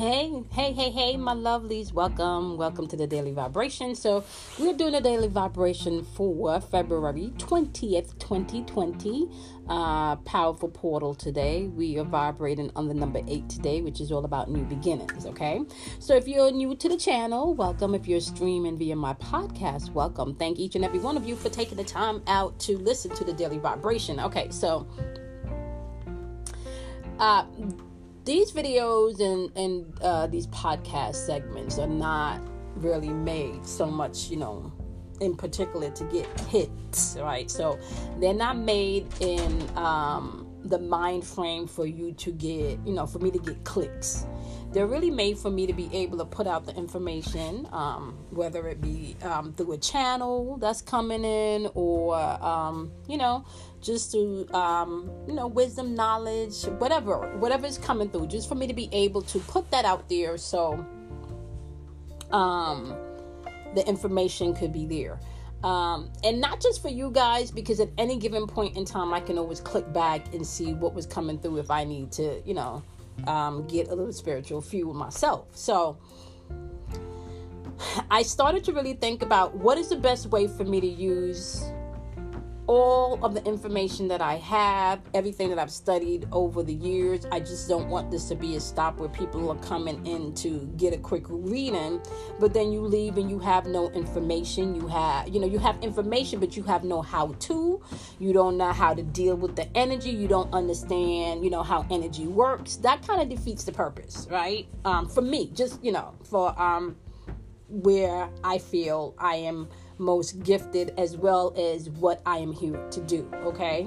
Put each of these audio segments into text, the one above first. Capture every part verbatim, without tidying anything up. Hey, hey, hey, hey, my lovelies. Welcome. Welcome to the Daily Vibration. So we're doing a Daily Vibration for February twentieth, twenty twenty. Uh, powerful portal today. We are vibrating on the number eight today, which is all about new beginnings, okay? So if you're new to the channel, welcome. If you're streaming via my podcast, welcome. Thank each and every one of you for taking the time out to listen to the Daily Vibration. Okay, so... Uh, These videos and, and uh, these podcast segments are not really made so much, you know, in particular to get hits, right? So they're not made in um, the mind frame for you to get, you know, for me to get clicks. They're really made for me to be able to put out the information, um, whether it be um, through a channel that's coming in or, um, you know, just to, um, you know, wisdom, knowledge, whatever, whatever is coming through, just for me to be able to put that out there so um, the information could be there. Um, and not just for you guys, because at any given point in time, I can always click back and see what was coming through if I need to, you know, Um, get a little spiritual fuel myself. So I started to really think about what is the best way for me to use all of the information that I have, everything that I've studied over the years. I just don't want this to be a stop where people are coming in to get a quick reading, but then you leave and you have no information. You have, you know, you have information, but you have no how to. You don't know how to deal with the energy. You don't understand, you know, how energy works. That kind of defeats the purpose, right? Um, for me, just, you know, for um, where I feel I am most gifted, as well as what I am here to do, okay?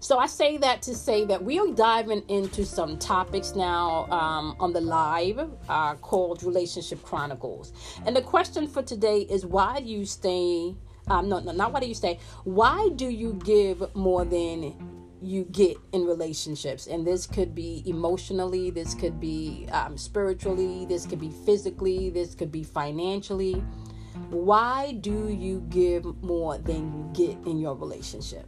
So I say that to say that we are diving into some topics now um, on the live uh, called Relationship Chronicles. And the question for today is, why do you stay, um, no, no, not why do you stay, why do you give more than you get in relationships? And this could be emotionally, this could be um, spiritually, this could be physically, this could be financially. Why do you give more than you get in your relationship?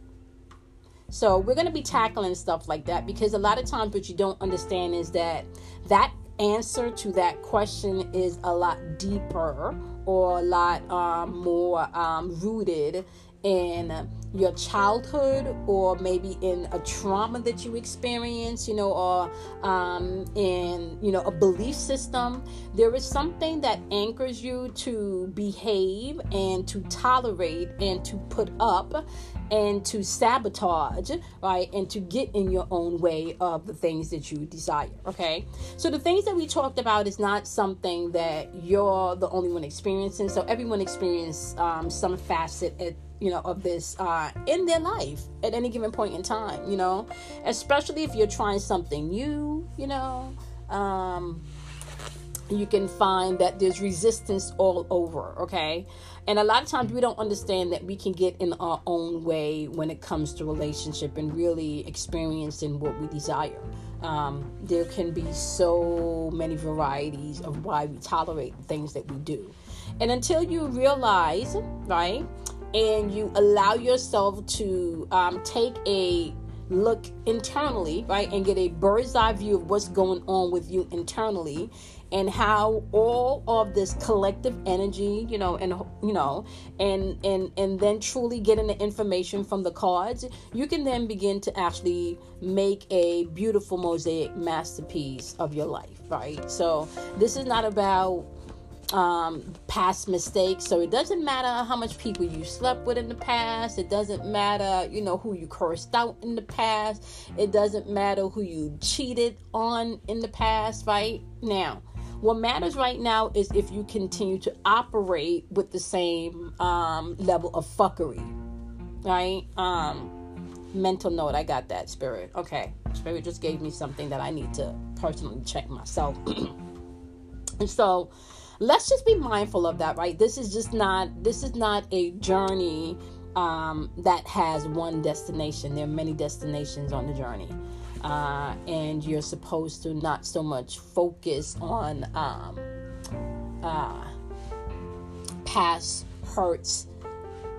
So we're going to be tackling stuff like that, because a lot of times what you don't understand is that that answer to that question is a lot deeper or a lot um, more um, rooted in your childhood, or maybe in a trauma that you experience, you know, or um, in, you know, a belief system. There is something that anchors you to behave and to tolerate and to put up and to sabotage, right? And to get in your own way of the things that you desire, okay? So the things that we talked about is not something that you're the only one experiencing. So everyone experiences um, some facet at, you know, of this uh, in their life at any given point in time, you know, especially if you're trying something new, you know, um, you can find that there's resistance all over, okay? And a lot of times we don't understand that we can get in our own way when it comes to relationship and really experiencing what we desire. Um, there can be so many varieties of why we tolerate the things that we do. And until you realize, right, and you allow yourself to um, take a look internally, right, and get a bird's eye view of what's going on with you internally, and how all of this collective energy, you know, and, you know, and, and, and then truly getting the information from the cards, you can then begin to actually make a beautiful mosaic masterpiece of your life, right? So this is not about um, past mistakes. So it doesn't matter how much people you slept with in the past. It doesn't matter, you know, who you cursed out in the past. It doesn't matter who you cheated on in the past, right? Now, what matters right now is if you continue to operate with the same um, level of fuckery, right? Um, mental note, I got that, Spirit. Okay, Spirit just gave me something that I need to personally check myself. And so, let's just be mindful of that, right? This is just not, this is not a journey um, that has one destination. There are many destinations on the journey. Uh, and you're supposed to not so much focus on um, uh, past hurts,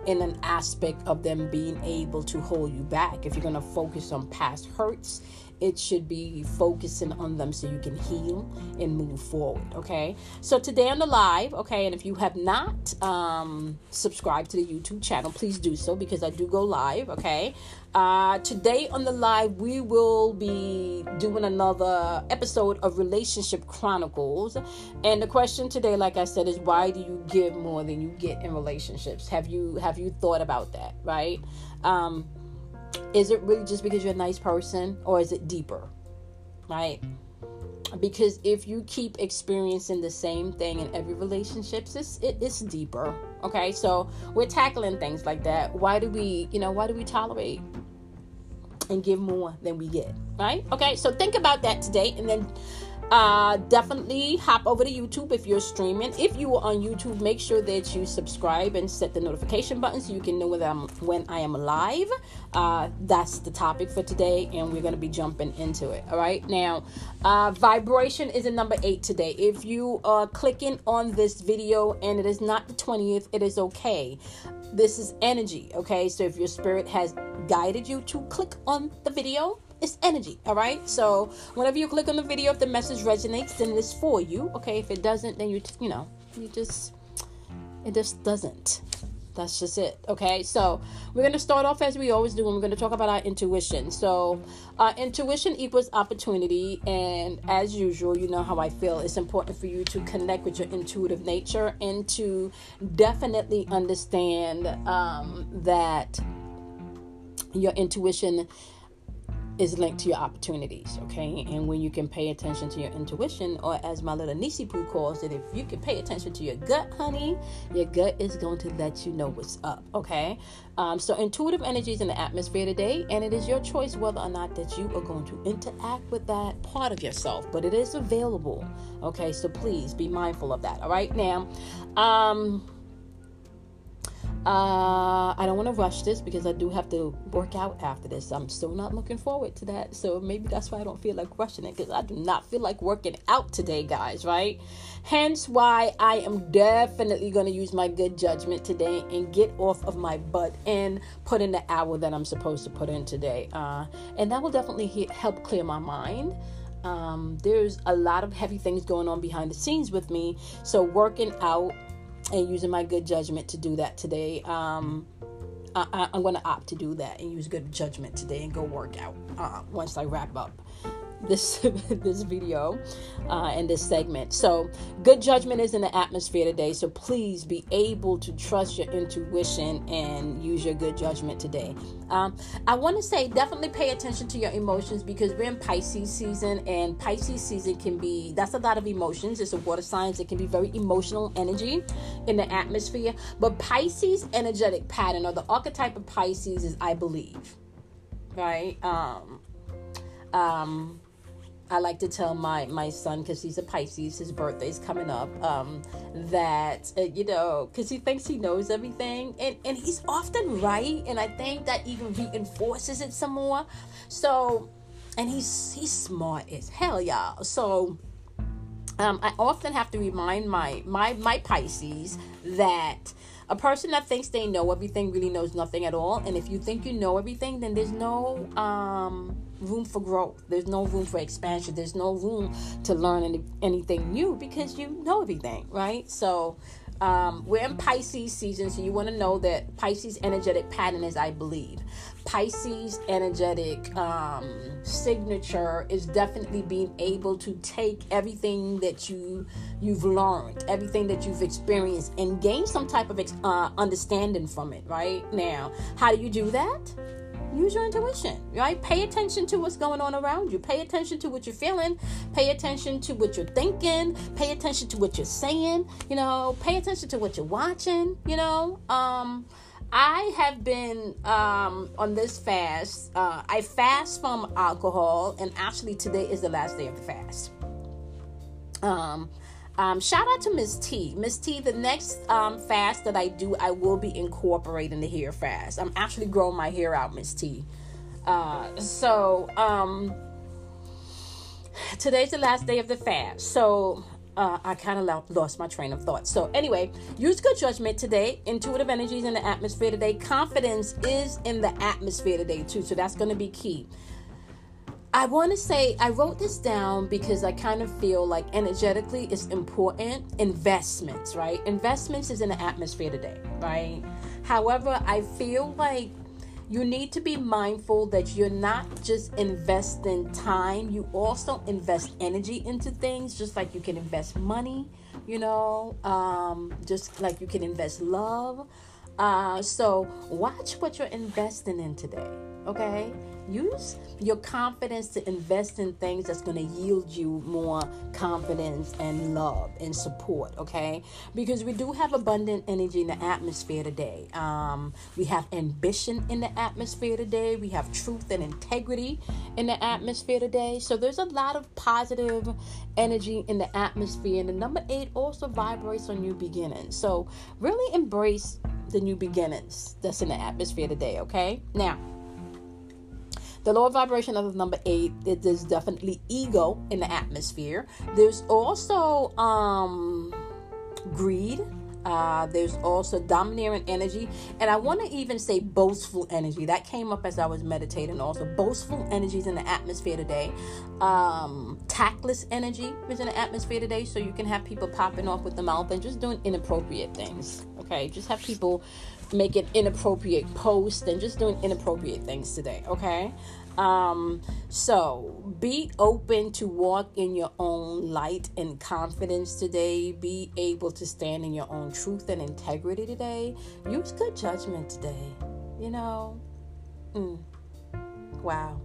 in an aspect of them being able to hold you back. If you're going to focus on past hurts, it should be focusing on them so you can heal and move forward, okay? So today on the live, okay, and if you have not um, subscribed to the YouTube channel, please do so because I do go live, okay? Uh, today on the live, we will be doing another episode of Relationship Chronicles. And the question today, like I said, is why do you give more than you get in relationships? Have you have you thought about that, right? Um, is it really just because you're a nice person, or is it deeper, right? Because if you keep experiencing the same thing in every relationship, it's, it, it's deeper, okay? So we're tackling things like that. Why do we, you know, why do we tolerate and give more than we get, right? Okay, so think about that today, and then uh definitely hop over to YouTube if you're streaming. If you are on YouTube, make sure that you subscribe and set the notification button so you can know when I'm when I am live. Uh that's the topic for today, and we're going to be jumping into it. All right, now uh vibration is a number eight today. If you are clicking on this video and it is not the twentieth, it is okay. This is energy, okay? So if your spirit has guided you to click on the video, it's energy, all right? So whenever you click on the video, if the message resonates, then it's for you, okay? If it doesn't, then you, you know, you just, it just doesn't. That's just it, okay? So we're going to start off as we always do, and we're going to talk about our intuition. So uh, intuition equals opportunity, and as usual, you know how I feel. It's important for you to connect with your intuitive nature and to definitely understand um, that your intuition is linked to your opportunities, okay? And when you can pay attention to your intuition, or as my little niecey poo calls it, if you can pay attention to your gut, honey, your gut is going to let you know what's up, okay? Um, so intuitive energy is in the atmosphere today, and it is your choice whether or not that you are going to interact with that part of yourself, but it is available, okay? So please be mindful of that, all right? Now, um... Uh, I don't want to rush this because I do have to work out after this. I'm still not looking forward to that. So maybe that's why I don't feel like rushing it, because I do not feel like working out today, guys, right? Hence why I am definitely going to use my good judgment today and get off of my butt and put in the hour that I'm supposed to put in today. Uh, and that will definitely he- help clear my mind. Um, there's a lot of heavy things going on behind the scenes with me. So working out and using my good judgment to do that today. Um, I, I, I'm going to opt to do that and use good judgment today and go work out uh, once I wrap up this this video uh, and this segment. So good judgment is in the atmosphere today. So please be able to trust your intuition and use your good judgment today. Um, I want to say definitely pay attention to your emotions, because we're in Pisces season, and Pisces season can be, that's a lot of emotions. It's a water sign. It can be very emotional energy in the atmosphere. But Pisces energetic pattern, or the archetype of Pisces, is I believe, right? Um, um, I like to tell my, my son, because he's a Pisces, his birthday's coming up, um, that, uh, you know, because he thinks he knows everything, and, and he's often right, and I think that even reinforces it some more. So, and he's, he's smart as hell, y'all. So, um, I often have to remind my, my, my Pisces that a person that thinks they know everything really knows nothing at all. And if you think you know everything, then there's no um, room for growth. There's no room for expansion. There's no room to learn any, anything new, because you know everything, right? So um, we're in Pisces season, so you want to know that Pisces energetic pattern is I believe. Pisces energetic um, signature is definitely being able to take everything that you, you've learned, everything that you've experienced, and gain some type of uh, understanding from it, right? Now, how do you do that? Use your intuition, right? Pay attention to what's going on around you. Pay attention to what you're feeling. Pay attention to what you're thinking. Pay attention to what you're saying, you know. Pay attention to what you're watching, you know. Um... I have been um, on this fast. Uh, I fast from alcohol, and actually today is the last day of the fast. Um, um, shout out to Miss T. Miss T, the next um, fast that I do, I will be incorporating the hair fast. I'm actually growing my hair out, Miss T. Uh, so um, today's the last day of the fast. So Uh, I kind of lost my train of thought. So anyway, use good judgment today. Intuitive energy is in the atmosphere today. Confidence is in the atmosphere today too. So that's going to be key. I want to say, I wrote this down because I kind of feel like energetically it's important. Investments, right? Investments is in the atmosphere today, right? However, I feel like you need to be mindful that you're not just investing time. You also invest energy into things, just like you can invest money, you know, um, just like you can invest love. Uh, so watch what you're investing in today, okay? Use your confidence to invest in things that's going to yield you more confidence and love and support, okay? Because we do have abundant energy in the atmosphere today. Um, we have ambition in the atmosphere today. We have truth and integrity in the atmosphere today. So there's a lot of positive energy in the atmosphere. And the number eight also vibrates on new beginnings. So really embrace the new beginnings that's in the atmosphere today, okay? Now, the lower vibration of number eight, there's definitely ego in the atmosphere. There's also um, greed. Uh, there's also domineering energy. And I want to even say boastful energy. That came up as I was meditating also. Boastful energy is in the atmosphere today. Um, tactless energy is in the atmosphere today. So you can have people popping off with the mouth and just doing inappropriate things. Okay, just have people making inappropriate posts and just doing inappropriate things today, okay? Um, so be open to walk in your own light and confidence today. Be able to stand in your own truth and integrity today. Use good judgment today, you know? Mm. Wow.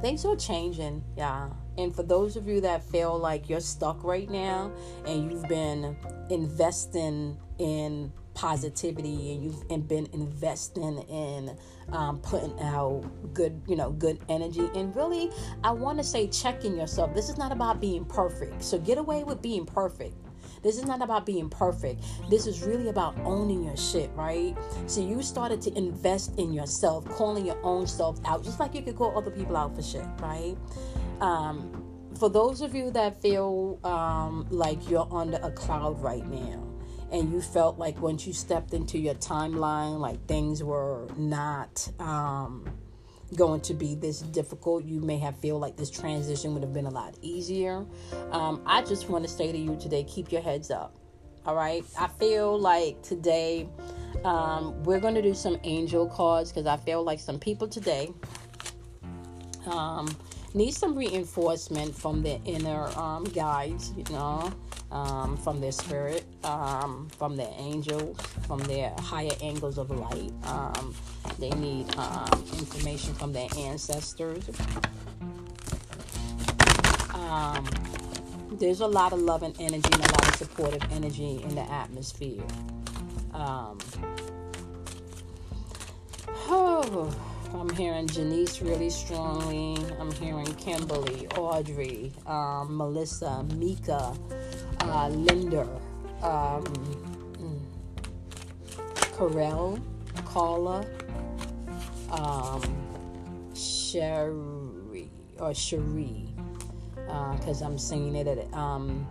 Things are changing, yeah. And for those of you that feel like you're stuck right now and you've been investing in positivity and you've been investing in um, putting out good, you know, good energy. And really, I want to say checking yourself. This is not about being perfect. So get away with being perfect. This is not about being perfect. This is really about owning your shit, right? So you started to invest in yourself, calling your own self out, just like you could call other people out for shit, right? Um, for those of you that feel um, like you're under a cloud right now, and you felt like once you stepped into your timeline, like things were not um, going to be this difficult. You may have feel like this transition would have been a lot easier. Um, I just want to say to you today, keep your heads up. All right. I feel like today um, we're going to do some angel cards because I feel like some people today um, need some reinforcement from their inner um, guides, you know. Um, from their spirit, um, from their angels, from their higher angles of light. Um, they need um, information from their ancestors. Um, there's a lot of love and energy and a lot of supportive energy in the atmosphere. Um, oh, I'm hearing Janice really strongly. I'm hearing Kimberly, Audrey, um, Melissa, Mika. Uh, Linder, um, Corel, Carla, um, Sherry, or Cherie, because uh, I'm singing it at um,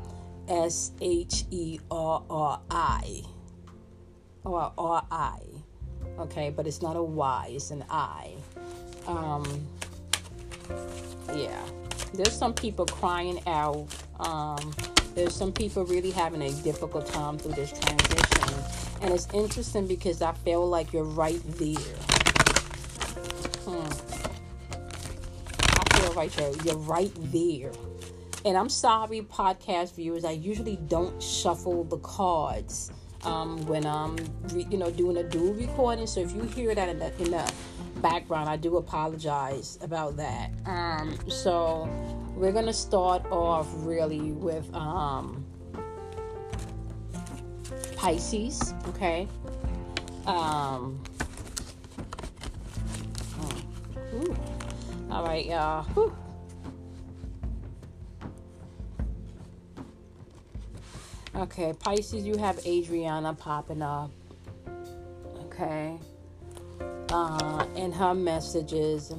S H E R R I, or R I, okay, but it's not a Y, it's an I, um, yeah, there's some people crying out, um, there's some people really having a difficult time through this transition. And it's interesting because I feel like you're right there. Hmm. I feel right there. You're right there. And I'm sorry, podcast viewers. I usually don't shuffle the cards um, when I'm, re- you know, doing a dual recording. So if you hear that in the, in the background, I do apologize about that. Um, so... We're going to start off really with um, Pisces, okay? Um, oh, ooh. All right, y'all. Whew. Okay, Pisces, you have Adriana popping up, okay? Uh, and her messages,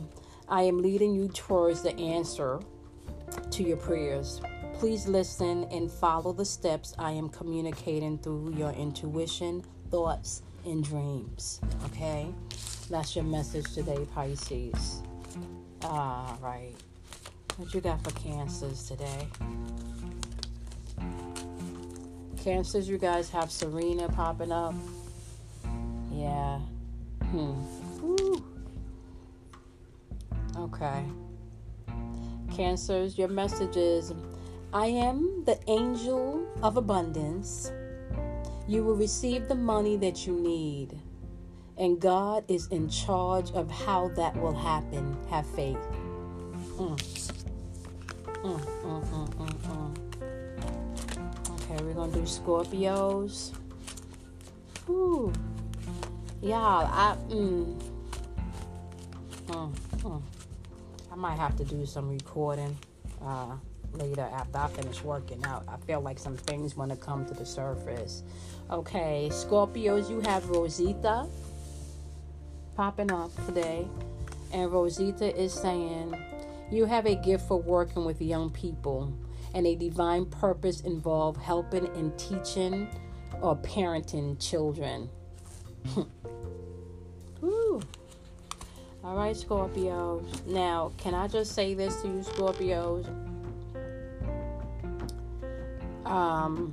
I am leading you towards the answer. to your prayers. Please listen and follow the steps I am communicating through your intuition, thoughts, and dreams. Okay? That's your message today, Pisces. All right. What you got for Cancers today? Cancers, you guys have Serena popping up. Yeah. Hmm. Woo. Okay. Cancers, your message is, I am the angel of abundance. You will receive the money that you need. And God is in charge of how that will happen. Have faith. Mm. Mm, mm, mm, mm, mm. Okay, we're going to do Scorpios. Whew. Y'all, I... Mm. Mm, mm. I might have to do some recording uh, later after I finish working out. I feel like some things want to come to the surface. Okay, Scorpios, you have Rosita popping up today. And Rosita is saying, you have a gift for working with young people and a divine purpose involved helping and teaching or parenting children. Woo. All right, Scorpios. Now, can I just say this to you, Scorpios? Um,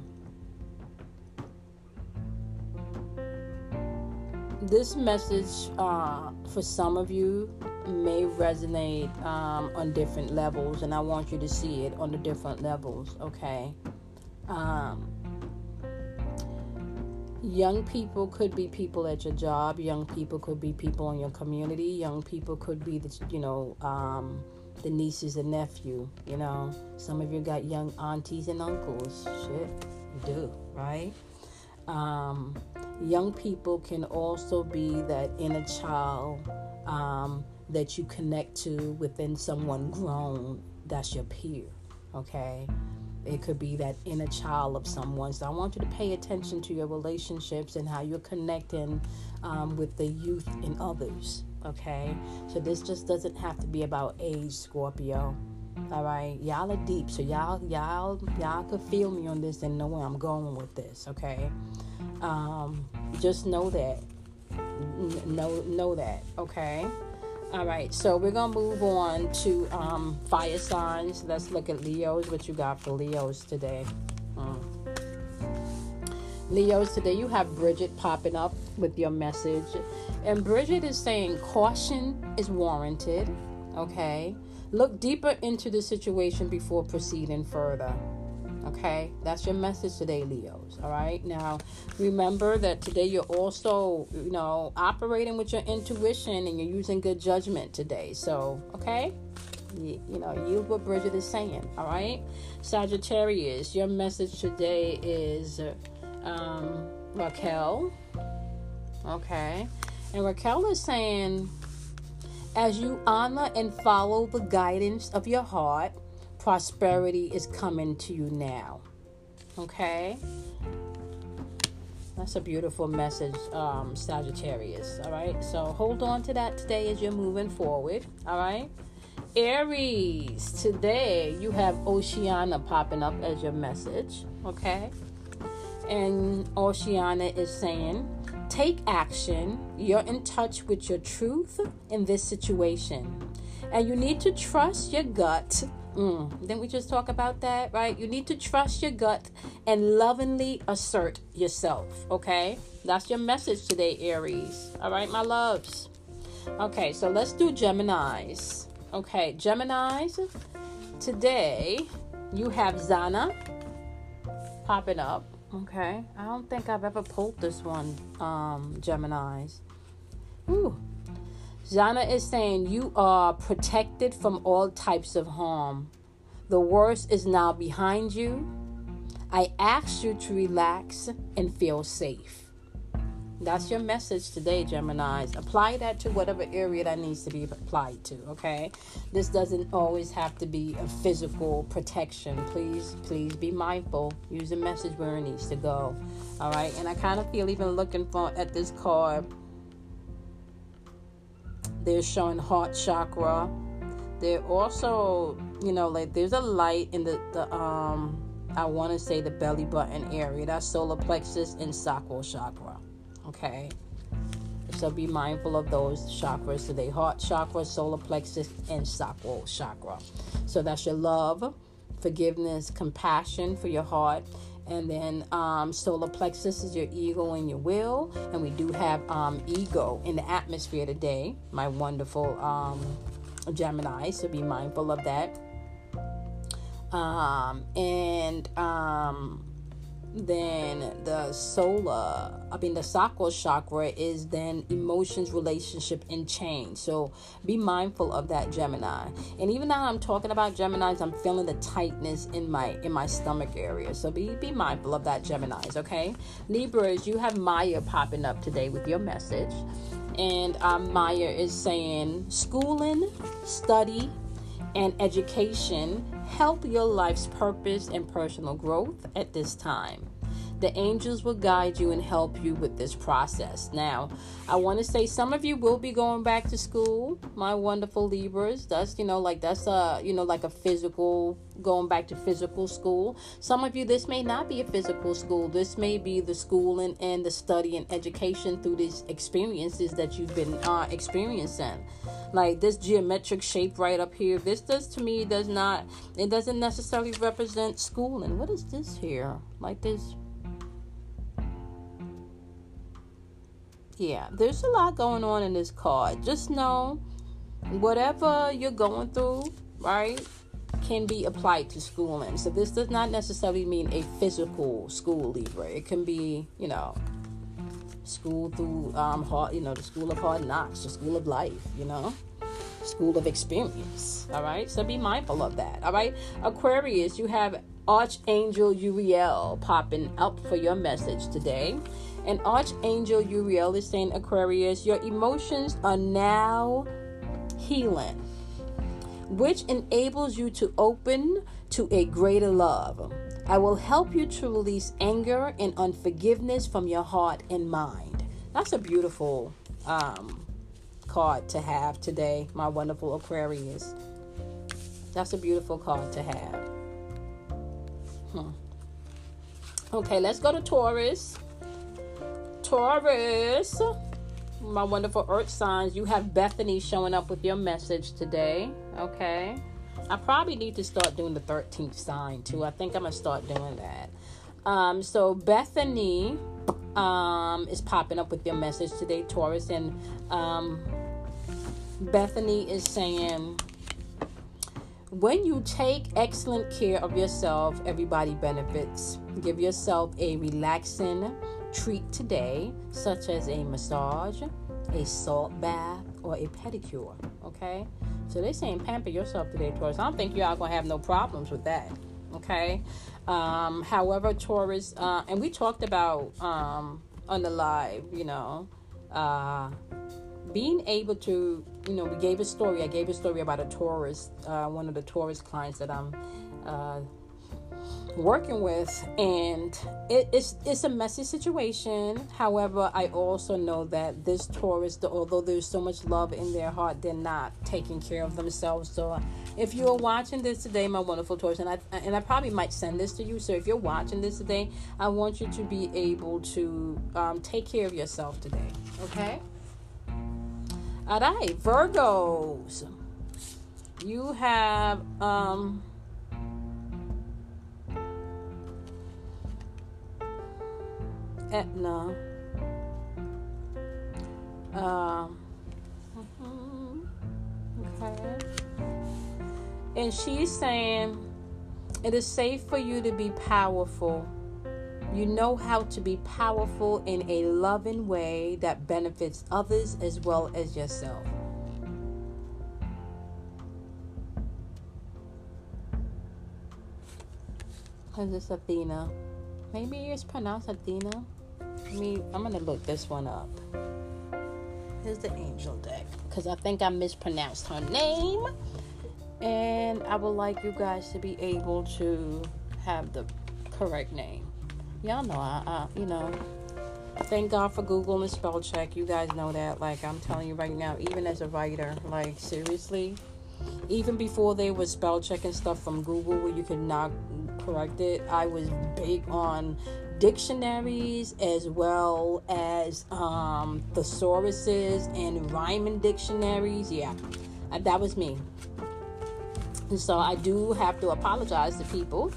this message uh, for some of you may resonate um, on different levels, and I want you to see it on the different levels, okay? Um, young people could be people at your job. Young people could be people in your community. Young people could be, the, you know, um, the nieces and nephew, you know. Some of you got young aunties and uncles. Shit, you do, right? Um, young people can also be that inner child um, that you connect to within someone grown. That's your peer, okay? It could be that inner child of someone. So I want you to pay attention to your relationships and how you're connecting um, with the youth and others, okay? So this just doesn't have to be about age, Scorpio, all right? Y'all are deep, so y'all y'all, y'all could feel me on this and know where I'm going with this, okay? Um, just know that. N- know, know that, okay? All right, so we're going to move on to um, fire signs. Let's look at Leos, what you got for Leos today. Mm. Leos today, you have Bridget popping up with your message. And Bridget is saying caution is warranted, okay? Look deeper into the situation before proceeding further, okay? That's your message today, Leos, all right? Now, remember that today you're also, you know, operating with your intuition and you're using good judgment today. So, okay? You, you know, use what Bridget is saying, all right? Sagittarius, your message today is um, Raquel, okay? And Raquel is saying, as you honor and follow the guidance of your heart, prosperity is coming to you now. Okay? That's a beautiful message, um, Sagittarius. All right? So hold on to that today as you're moving forward. All right? Aries, today you have Oceana popping up as your message. Okay? And Oceana is saying, take action. You're in touch with your truth in this situation. And you need to trust your gut. Mm. Didn't we just talk about that, right? You need to trust your gut and lovingly assert yourself, okay? That's your message today, Aries. All right, my loves. Okay, so let's do Geminis. Okay, Geminis. Today, you have Zana popping up, okay? I don't think I've ever pulled this one, um, Geminis. Ooh. Zana is saying you are protected from all types of harm. The worst is now behind you. I ask you to relax and feel safe. That's your message today, Geminis. Apply that to whatever area that needs to be applied to, okay? This doesn't always have to be a physical protection. Please, please be mindful. Use the message where it needs to go, all right? And I kind of feel even looking for at this card, they're showing heart chakra. They're also you know, like there's a light in the, the um, I want to say the belly button area. That's solar plexus and sacral chakra. Okay. So be mindful of those chakras today. Heart chakra, solar plexus, and sacral chakra. So that's your love, forgiveness, compassion for your heart. And then um, solar plexus is your ego and your will. And we do have um, ego in the atmosphere today, my wonderful um, Gemini. So be mindful of that. Um, and um, then the solar, I mean the sacral chakra is then emotions, relationship, and change. So be mindful of that, Gemini. And even now I'm talking about Geminis, I'm feeling the tightness in my in my stomach area. So be be mindful of that, Geminis. Okay, Libras, you have Maya popping up today with your message, and um, Maya is saying schooling, study, and education help your life's purpose and personal growth at this time. The angels will guide you and help you with this process. Now, I want to say some of you will be going back to school, my wonderful Libras. That's, you know, like that's a, you know, like a physical, going back to physical school. Some of you, this may not be a physical school. This may be the schooling and the study and education through these experiences that you've been uh, experiencing. Like this geometric shape right up here. This does, to me, does not, it doesn't necessarily represent schooling. What is this here? Like this. Yeah, there's a lot going on in this card. Just know whatever you're going through, right, can be applied to schooling. So this does not necessarily mean a physical school, Libra. It can be, you know, school through, um, hard, you know, the school of hard knocks, the school of life, you know, school of experience, all right? So be mindful of that, all right? Aquarius, you have Archangel Uriel popping up for your message today. And Archangel Uriel is saying, Aquarius, your emotions are now healing, which enables you to open to a greater love. I will help you to release anger and unforgiveness from your heart and mind. That's a beautiful um, card to have today, my wonderful Aquarius. That's a beautiful card to have. Hmm. Okay, let's go to Taurus. Taurus, my wonderful earth signs, you have Bethany showing up with your message today. Okay. I probably need to start doing the thirteenth sign too. I think I'm going to start doing that. Um, so Bethany um, is popping up with your message today, Taurus. And um, Bethany is saying, when you take excellent care of yourself, everybody benefits. Give yourself a relaxing treat today, such as a massage, a salt bath, or a pedicure. Okay, so they're saying pamper yourself today, Taurus. I don't think y'all gonna have no problems with that. Okay, um, however, Taurus, uh, and we talked about um, on the live, you know, uh, being able to, you know, we gave a story. I gave a story about a Taurus, uh, one of the Taurus clients that I'm. Uh, working with, and it, it's it's a messy situation. However, I also know that this Taurus, the, although there's so much love in their heart, they're not taking care of themselves. So if you're watching this today, my wonderful Taurus, and I and I probably might send this to you, so if you're watching this today, I want you to be able to um, take care of yourself today. Okay? All right, Virgos. You have um Athena. Um, okay. And she's saying, it is safe for you to be powerful. You know how to be powerful in a loving way that benefits others as well as yourself. Because it's Athena. Maybe it's pronounced Athena. I mean, I'm going to look this one up. Here's the angel deck, because I think I mispronounced her name. And I would like you guys to be able to have the correct name. Y'all know, I, I you know, thank God for Google and spell check. You guys know that. Like, I'm telling you right now, even as a writer, like, seriously, even before there was spell check and stuff from Google where you could not correct it, I was big on dictionaries as well as um, thesauruses and rhyming dictionaries. Yeah, that was me. And so I do have to apologize to people.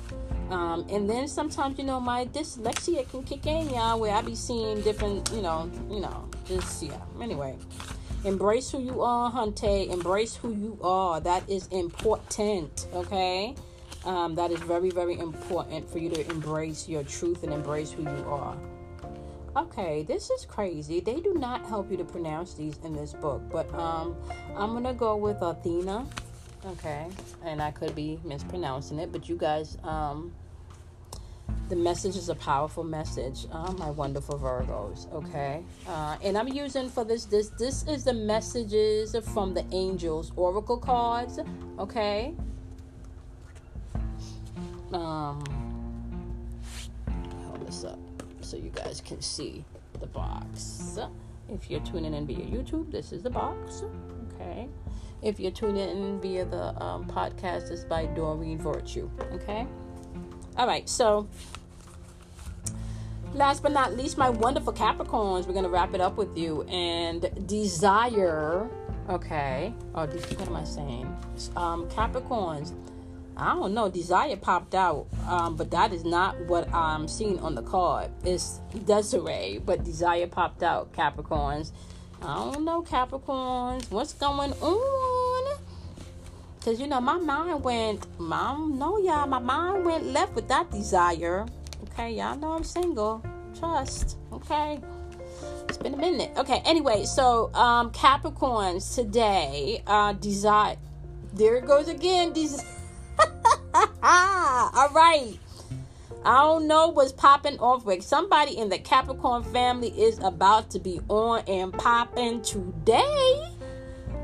Um, and then sometimes, you know, my dyslexia can kick in, y'all, where I be seeing different, you know, you know, just, yeah. Anyway, embrace who you are, Hunte. Embrace who you are. That is important, okay? Um, that is very, very important for you to embrace your truth and embrace who you are. Okay, this is crazy. They do not help you to pronounce these in this book, but um, I'm going to go with Athena. Okay, and I could be mispronouncing it, but you guys, um, the message is a powerful message. Oh, my wonderful Virgos, okay? Uh, and I'm using for this, this, this is the Messages from the Angels Oracle Cards, okay? Um, hold this up so you guys can see the box. If you're tuning in via YouTube, this is the box, okay? If you're tuning in via the um, podcast, it's by Doreen Virtue, okay? All right, so last but not least, my wonderful Capricorns, we're going to wrap it up with you. And desire, okay? Oh, what am I saying? Um, Capricorns, I don't know, desire popped out, um, but that is not what I'm seeing on the card. It's Desiree, but desire popped out, Capricorns. I don't know, Capricorns. What's going on? Because, you know, my mind went... I don't know, y'all. My mind went left with that desire. Okay, y'all know I'm single. Trust. Okay. It's been a minute. Okay, anyway. So, um, Capricorns, today, uh, desire... There it goes again. Desire. All right. I don't know what's popping off with. Somebody in the Capricorn family is about to be on and popping today.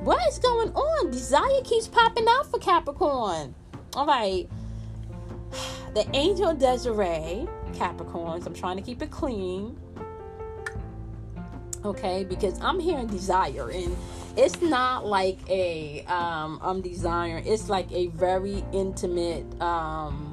What is going on? Desire keeps popping out for Capricorn. All right. The angel Desiree, Capricorns, I'm trying to keep it clean. Okay, because I'm hearing desire and it's not like a um I'm desiring. It's like a very intimate um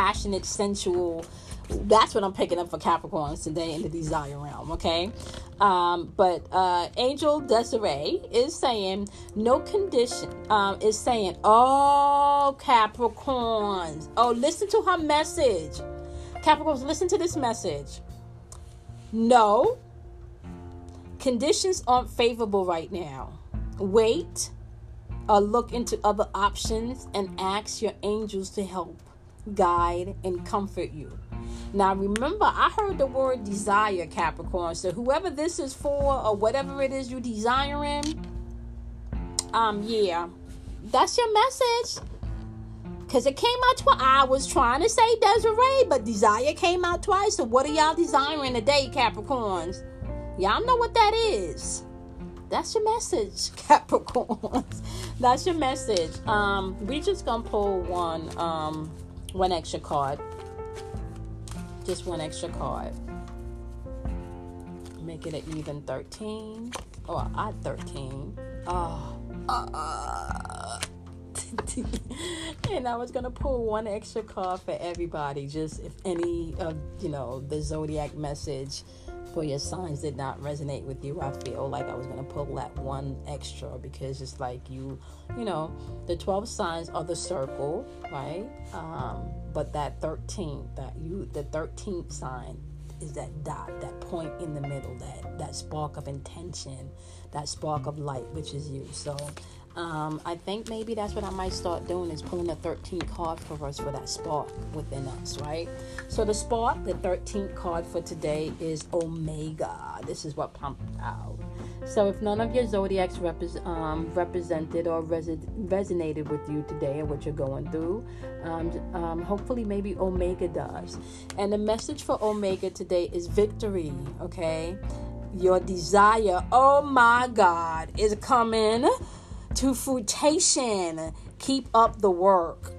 passionate, sensual. That's what I'm picking up for Capricorns today in the desire realm, okay? Um, but uh, Angel Desiree is saying, no condition, um, is saying, oh, Capricorns. Oh, listen to her message. Capricorns, listen to this message. No. Conditions aren't favorable right now. Wait, or look into other options and ask your angels to help, guide, and comfort you. Now, remember, I heard the word desire, Capricorn. So whoever this is for or whatever it is you desiring, um, yeah, that's your message. Because it came out twice. I was trying to say Desiree, but desire came out twice. So what are y'all desiring today, Capricorns? Y'all know what that is. That's your message, Capricorns. That's your message. Um, we're just going to pull one, um, one extra card. Just one extra card. Make it an even thirteen. Or oh, odd thirteen. Oh. Uh, and I was going to pull one extra card for everybody. Just if any of, you know, the zodiac message for your signs did not resonate with you, I feel like I was going to pull that one extra because it's like you, you know, the twelve signs are the circle, right? Um, but that thirteenth, that you, the thirteenth sign is that dot, that point in the middle, that, that spark of intention, that spark of light, which is you. So, um, I think maybe that's what I might start doing is pulling a thirteenth card for us for that spark within us, right? So the spark, the thirteenth card for today is Omega. This is what pumped out. So if none of your zodiacs repre- um, represented or res- resonated with you today and what you're going through, um, um, hopefully maybe Omega does. And the message for Omega today is victory, okay? Your desire, oh my God, is coming to fruition. Keep up the work.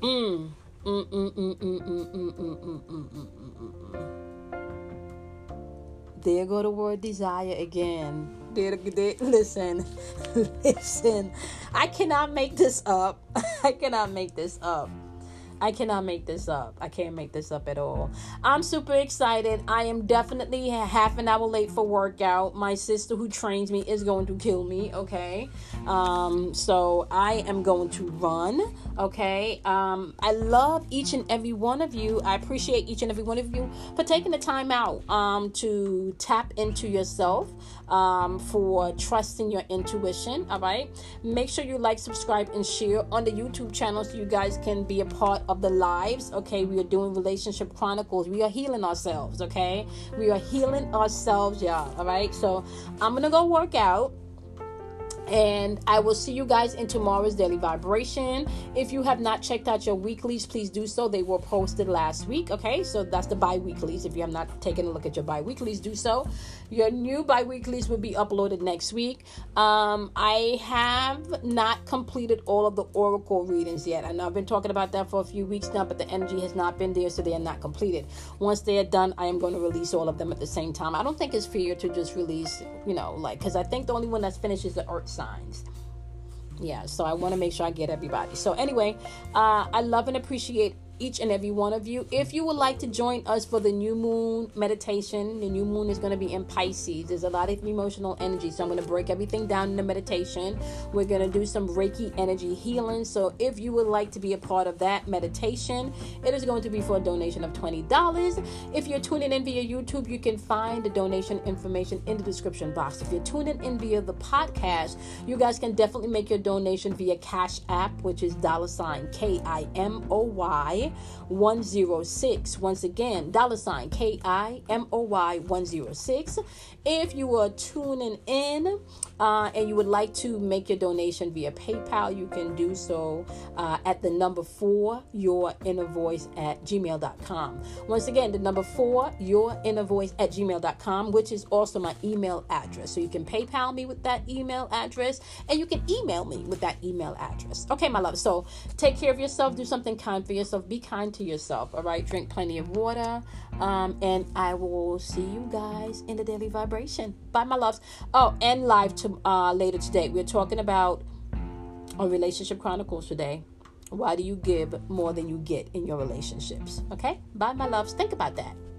Mm. Mm, mm, mm, mm, mm, mm, mm, mm, mm, mm, mm. There go the word desire again. Listen, listen. I cannot make this up. I cannot make this up. I cannot make this up. I can't make this up at all. I'm super excited. I am definitely half an hour late for workout. My sister who trains me is going to kill me, okay? Um, so I am going to run, okay? Um, I love each and every one of you. I appreciate each and every one of you for taking the time out um, to tap into yourself, um, for trusting your intuition, all right? Make sure you like, subscribe, and share on the YouTube channel so you guys can be a part of the lives, okay? We are doing Relationship Chronicles. We are healing ourselves, okay? We are healing ourselves, y'all, all right? So I'm gonna go work out, and I will see you guys in tomorrow's Daily Vibration. If you have not checked out your weeklies, please do so. They were posted last week, okay? So that's the bi-weeklies. If you have not taken a look at your bi-weeklies, do so. Your new bi-weeklies will be uploaded next week. Um, I have not completed all of the oracle readings yet. I know I've been talking about that for a few weeks now, but the energy has not been there, so they are not completed. Once they are done, I am going to release all of them at the same time. I don't think it's fair to just release, you know, like, because I think the only one that's finished is the earth signs. Yeah, so I want to make sure I get everybody. So anyway, uh, I love and appreciate each and every one of you. If you would like to join us for the new moon meditation, the new moon is going to be in Pisces. There's a lot of emotional energy, so I'm going to break everything down in the meditation. We're going to do some Reiki energy healing. So if you would like to be a part of that meditation, it is going to be for a donation of twenty dollars. If you're tuning in via YouTube, you can find the donation information in the description box. If you're tuning in via the podcast, you guys can definitely make your donation via Cash App, which is dollar sign K I M O Y one zero six. Once again, dollar sign K I M O Y one zero six. If you are tuning in uh, and you would like to make your donation via PayPal, you can do so uh, at the number four, your inner voice at gmail dot com. Once again, the number four, your inner voice at gmail dot com, which is also my email address. So you can PayPal me with that email address, and you can email me with that email address. Okay, my love. So take care of yourself. Do something kind for yourself. Be kind to yourself, all right? Drink plenty of water, um, and I will see you guys in the Daily Vibration. Bye, my loves. Oh, and live to, uh, later today. We're talking about our Relationship Chronicles today. Why do you give more than you get in your relationships? Okay? Bye, my loves. Think about that.